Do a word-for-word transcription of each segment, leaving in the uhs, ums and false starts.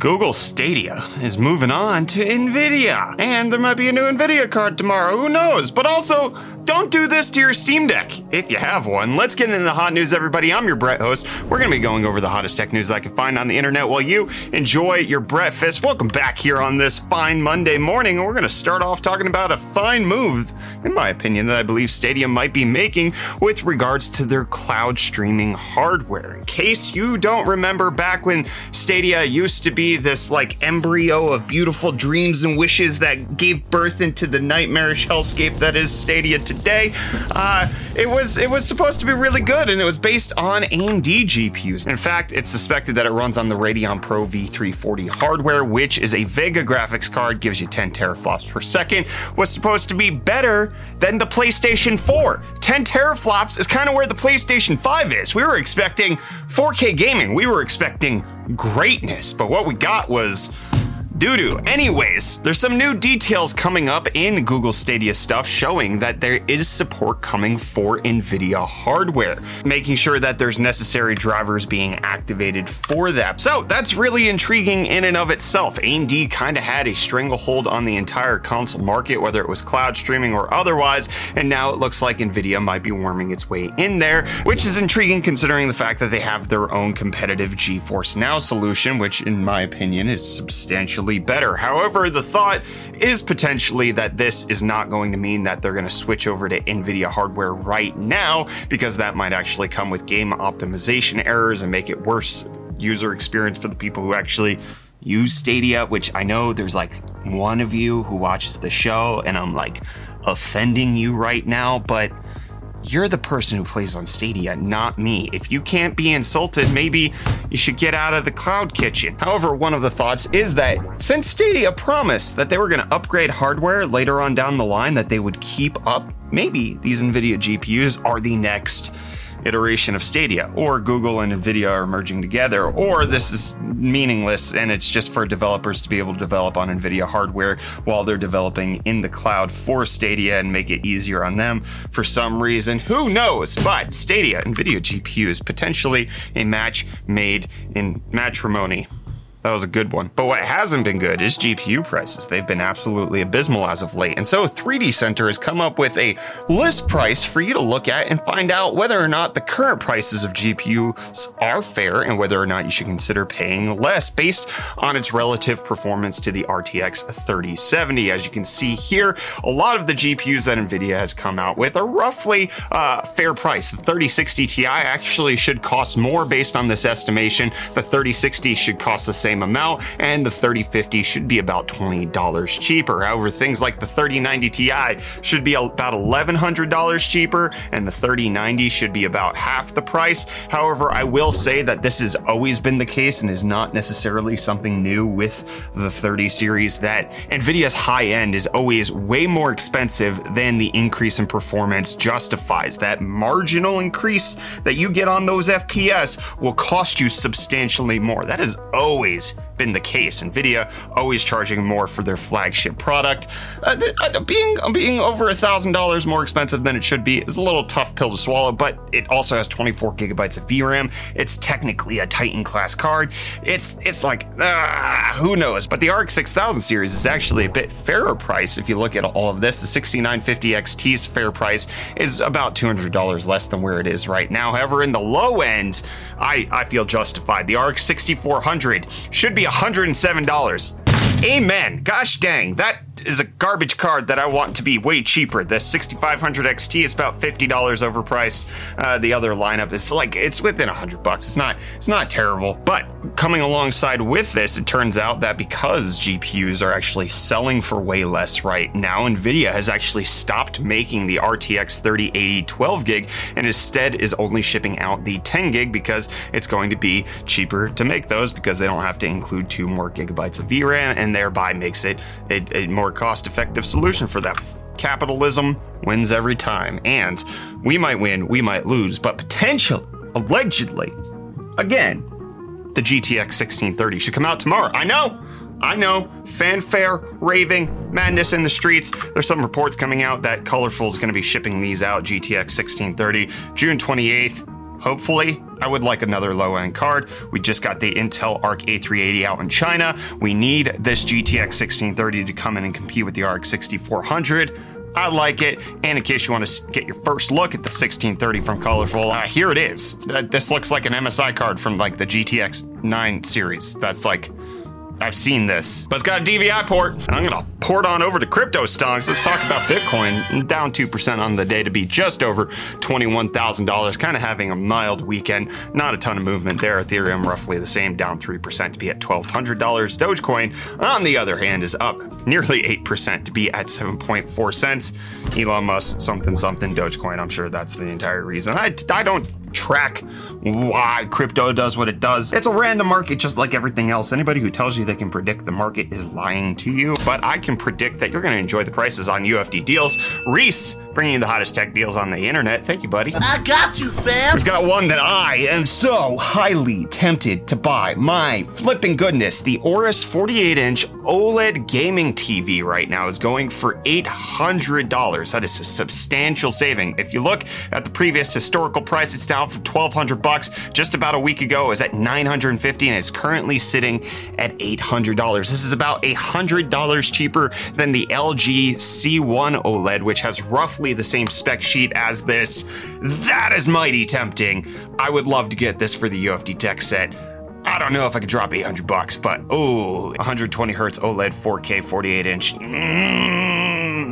Google Stadia is moving on to NVIDIA, and there might be a new NVIDIA card tomorrow, who knows? But also, don't do this to your Steam Deck, if you have one. Let's get into the hot news, everybody. I'm your Brett, host. We're going to be going over the hottest tech news that I can find on the internet while you enjoy your breakfast. Welcome back here on this fine Monday morning, and we're going to start off talking about a fine move, in my opinion, that I believe Stadia might be making with regards to their cloud streaming hardware. In case you don't remember, back when Stadia used to be this like embryo of beautiful dreams and wishes that gave birth into the nightmarish hellscape that is Stadia today. Uh, it was it was supposed to be really good, and it was based on A M D G P Us. In fact, it's suspected that it runs on the Radeon Pro V three forty hardware, which is a Vega graphics card, gives you ten teraflops per second, was supposed to be better than the PlayStation four. ten teraflops is kind of where the PlayStation five is. We were expecting four K gaming. We were expecting greatness, but what we got was doo-doo. Anyways, there's some new details coming up in Google Stadia stuff showing that there is support coming for NVIDIA hardware, making sure that there's necessary drivers being activated for that. So that's really intriguing in and of itself. A M D kind of had a stranglehold on the entire console market, whether it was cloud streaming or otherwise, and now it looks like NVIDIA might be worming its way in there, which is intriguing considering the fact that they have their own competitive GeForce Now solution, which in my opinion is substantially better. However, the thought is potentially that this is not going to mean that they're going to switch over to NVIDIA hardware right now, because that might actually come with game optimization errors and make it worse user experience for the people who actually use Stadia, which I know there's like one of you who watches the show and I'm like offending you right now, but you're the person who plays on Stadia, not me. If you can't be insulted, maybe you should get out of the cloud kitchen. However, one of the thoughts is that since Stadia promised that they were going to upgrade hardware later on down the line, that they would keep up, maybe these NVIDIA G P Us are the next iteration of Stadia, or Google and NVIDIA are merging together, or this is meaningless and it's just for developers to be able to develop on NVIDIA hardware while they're developing in the cloud for Stadia and make it easier on them for some reason. Who knows? But Stadia, NVIDIA G P U is potentially a match made in matrimony. That was a good one. But what hasn't been good is G P U prices. They've been absolutely abysmal as of late. And so three D Center has come up with a list price for you to look at and find out whether or not the current prices of G P Us are fair and whether or not you should consider paying less based on its relative performance to the R T X thirty seventy. As you can see here, a lot of the G P Us that NVIDIA has come out with are roughly uh, fair price. The thirty sixty Ti actually should cost more based on this estimation. The thirty sixty should cost the same amount, and the thirty fifty should be about twenty dollars cheaper. However, things like the thirty ninety Ti should be about eleven hundred dollars cheaper, and the thirty ninety should be about half the price. However, I will say that this has always been the case and is not necessarily something new with the thirty series, that NVIDIA's high end is always way more expensive than the increase in performance justifies. That marginal increase that you get on those F P S will cost you substantially more. That is always been the case. NVIDIA always charging more for their flagship product. Uh, th- uh, being uh, being over a thousand dollars more expensive than it should be is a little tough pill to swallow, but it also has twenty-four gigabytes of V RAM. It's technically a Titan class card. It's it's like uh, who knows? But the R X six thousand series is actually a bit fairer price if you look at all of this. The sixty-nine fifty X T's fair price is about two hundred dollars less than where it is right now. However, in the low end, I I feel justified. The R X sixty-four hundred should be one hundred seven dollars. Amen. Gosh dang, that is a garbage card that I want to be way cheaper. The sixty-five hundred X T is about fifty dollars overpriced. Uh, the other lineup is like, it's within one hundred bucks. It's not, it's not terrible. But coming alongside with this, it turns out that because G P Us are actually selling for way less right now, NVIDIA has actually stopped making the R T X thirty eighty twelve gig and instead is only shipping out the ten gig because it's going to be cheaper to make those because they don't have to include two more gigabytes of V RAM, and thereby makes it a, a more cost-effective solution for them. Capitalism wins every time, and we might win, we might lose, but potentially, allegedly, again, the G T X sixteen thirty should come out tomorrow. I know, I know, fanfare, raving, madness in the streets. There's some reports coming out that Colorful is going to be shipping these out, G T X sixteen thirty, June twenty-eighth. Hopefully, I would like another low-end card. We just got the Intel Arc A three eighty out in China. We need this G T X sixteen thirty to come in and compete with the R X sixty-four hundred. I like it. And in case you want to get your first look at the sixteen thirty from Colorful, uh, here it is. Uh, this looks like an M S I card from like the G T X nine series. That's like, I've seen this, but it's got a D V I port. And I'm gonna port on over to crypto stocks. Let's talk about Bitcoin. Down two percent on the day to be just over twenty-one thousand dollars. Kind of having a mild weekend. Not a ton of movement there. Ethereum roughly the same, down three percent to be at twelve hundred dollars. Dogecoin, on the other hand, is up nearly eight percent to be at seven point four cents. Elon Musk, something, something, Dogecoin. I'm sure that's the entire reason. I, I don't track why crypto does what it does. It's a random market just like everything else. Anybody who tells you they can predict the market is lying to you, but I can predict that you're going to enjoy the prices on U F D deals. Reese, bringing you the hottest tech deals on the internet. Thank you, buddy. I got you, fam. We've got one that I am so highly tempted to buy. My flipping goodness, the Aorus forty-eight inch OLED gaming T V right now is going for eight hundred dollars. That is a substantial saving. If you look at the previous historical price, it's down for twelve hundred bucks. Just about a week ago, it was at nine hundred fifty dollars and it's currently sitting at eight hundred dollars. This is about one hundred dollars cheaper than the L G C one OLED, which has roughly the same spec sheet as this. That is mighty tempting. I would love to get this for the U F D tech set. I don't know if I could drop eight hundred bucks, but oh, one hundred twenty hertz OLED four K forty-eight inch. Mm.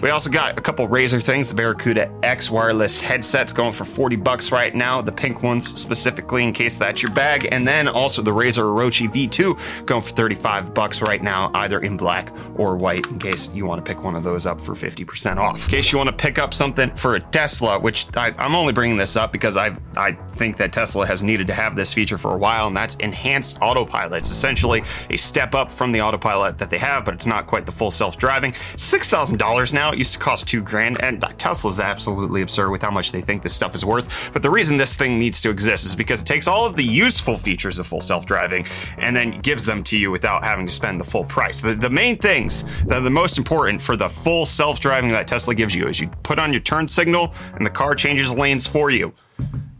We also got a couple Razer things. The Barracuda X wireless headsets going for forty bucks right now. The pink ones specifically, in case that's your bag. And then also the Razer Orochi V two going for thirty-five bucks right now, either in black or white, in case you want to pick one of those up for fifty percent off. In case you want to pick up something for a Tesla, which I, I'm only bringing this up because I I think that Tesla has needed to have this feature for a while, and that's enhanced autopilot. It's essentially a step up from the autopilot that they have, but it's not quite the full self-driving. six thousand dollars now. It used to cost two grand, and Tesla's absolutely absurd with how much they think this stuff is worth. But the reason this thing needs to exist is because it takes all of the useful features of full self-driving and then gives them to you without having to spend the full price. The, the main things that are the most important for the full self-driving that Tesla gives you is you put on your turn signal and the car changes lanes for you.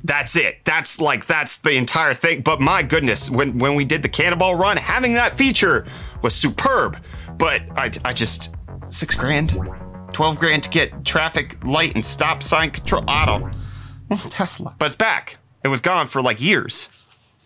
That's it. That's like, that's the entire thing. But my goodness, when, when we did the cannonball run, having that feature was superb. But I, I just, six grand, twelve grand to get traffic light and stop sign control. I don't, well, Tesla. But it's back. It was gone for like years.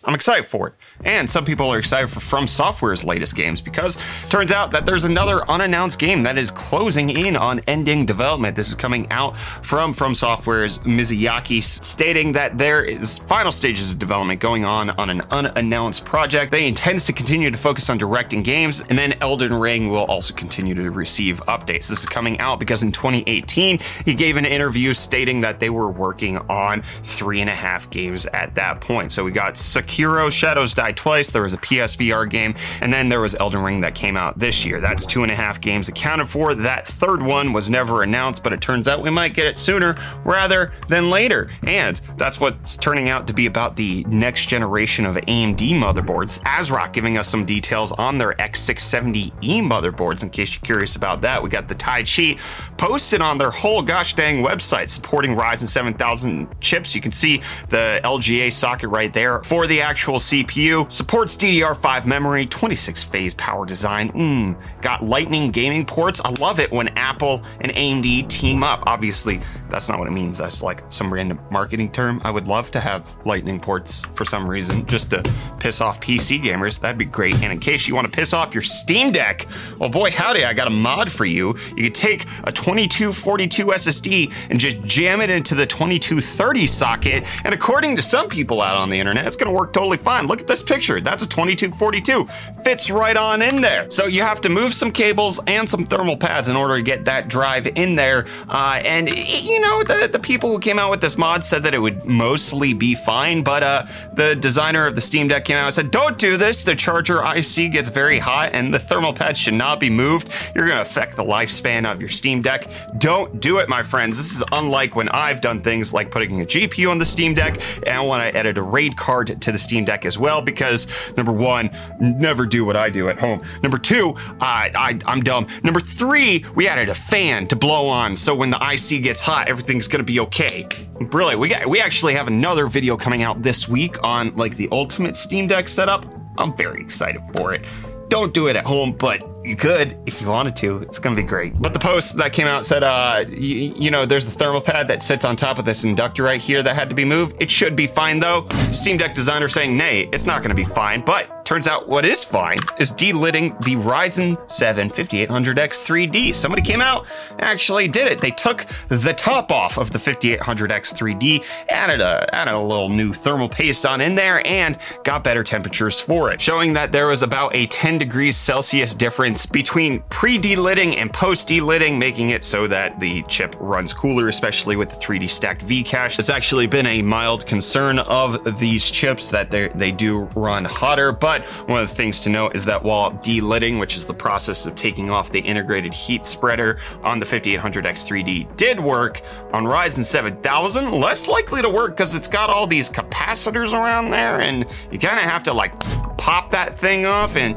I'm excited for it. And some people are excited for From Software's latest games because it turns out that there's another unannounced game that is closing in on ending development. This is coming out from From Software's Miyazaki, stating that there is final stages of development going on on an unannounced project. They intend to continue to focus on directing games, and then Elden Ring will also continue to receive updates. This is coming out because in twenty eighteen, he gave an interview stating that they were working on three and a half games at that point. So we got Sekiro, Shadows Die Twice, there was a P S V R game, and then there was Elden Ring that came out this year. That's two and a half games accounted for. That third one was never announced, but it turns out we might get it sooner rather than later. And that's what's turning out to be about the next generation of A M D motherboards. ASRock giving us some details on their X six seventy E motherboards, in case you're curious about that. We got the tide sheet posted on their whole gosh dang website supporting Ryzen seven thousand chips. You can see the L G A socket right there for the actual C P U. Supports D D R five memory, twenty-six phase power design. Mmm, got lightning gaming ports. I love it when Apple and A M D team up. Obviously, that's not what it means. That's like some random marketing term. I would love to have lightning ports for some reason, just to piss off P C gamers. That'd be great. And in case you want to piss off your Steam Deck, well, boy, howdy, I got a mod for you. You could take a twenty-two forty-two S S D and just jam it into the twenty-two thirty socket. And according to some people out on the internet, it's going to work totally fine. Look at this picture. That's a twenty-two forty-two. Fits right on in there. So you have to move some cables and some thermal pads in order to get that drive in there. Uh, and you know, the, the people who came out with this mod said that it would mostly be fine, but uh, the designer of the Steam Deck came out and said, don't do this. The charger I C gets very hot and the thermal pads should not be moved. You're going to affect the lifespan of your Steam Deck. Don't do it, my friends. This is unlike when I've done things like putting a G P U on the Steam Deck and when I added a RAID card to the Steam Deck as well, because because number one, never do what I do at home. Number two, I, I, I'm dumb. Number three, we added a fan to blow on, so when the I C gets hot, everything's gonna be okay. Brilliant. We got, we actually have another video coming out this week on like the ultimate Steam Deck setup. I'm very excited for it. Don't do it at home, but you could if you wanted to. It's going to be great. But the post that came out said, uh, you, you know, there's the thermal pad that sits on top of this inductor right here that had to be moved. It should be fine, though. Steam Deck designer saying, nay, it's not going to be fine. But turns out what is fine is delitting the Ryzen seven fifty-eight hundred X three D. Somebody came out, actually did it. They took the top off of the fifty-eight hundred X three D, added a, added a little new thermal paste on in there, and got better temperatures for it, showing that there was about a ten degrees Celsius difference between pre-delitting and post-delitting, making it so that the chip runs cooler, especially with the three D stacked V-cache. It's actually been a mild concern of these chips that they they do run hotter, but one of the things to note is that while delitting, which is the process of taking off the integrated heat spreader on the fifty-eight hundred X three D, did work, on Ryzen seven thousand, less likely to work because it's got all these capacitors around there, and you kind of have to like pop that thing off, and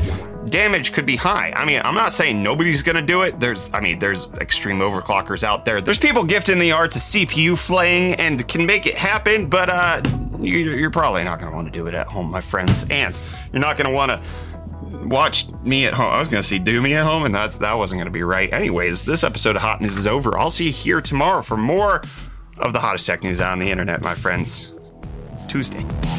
damage could be high. I mean, I'm not saying nobody's gonna do it. There's, I mean, there's extreme overclockers out there. There's people gifting the art to C P U flaying and can make it happen, but uh, you're probably not gonna wanna do it at home, my friends. And you're not gonna wanna watch me at home. I was gonna see do me at home, and that's that wasn't gonna be right. Anyways, this episode of Hot News is over. I'll see you here tomorrow for more of the hottest tech news on the internet, my friends. It's Tuesday.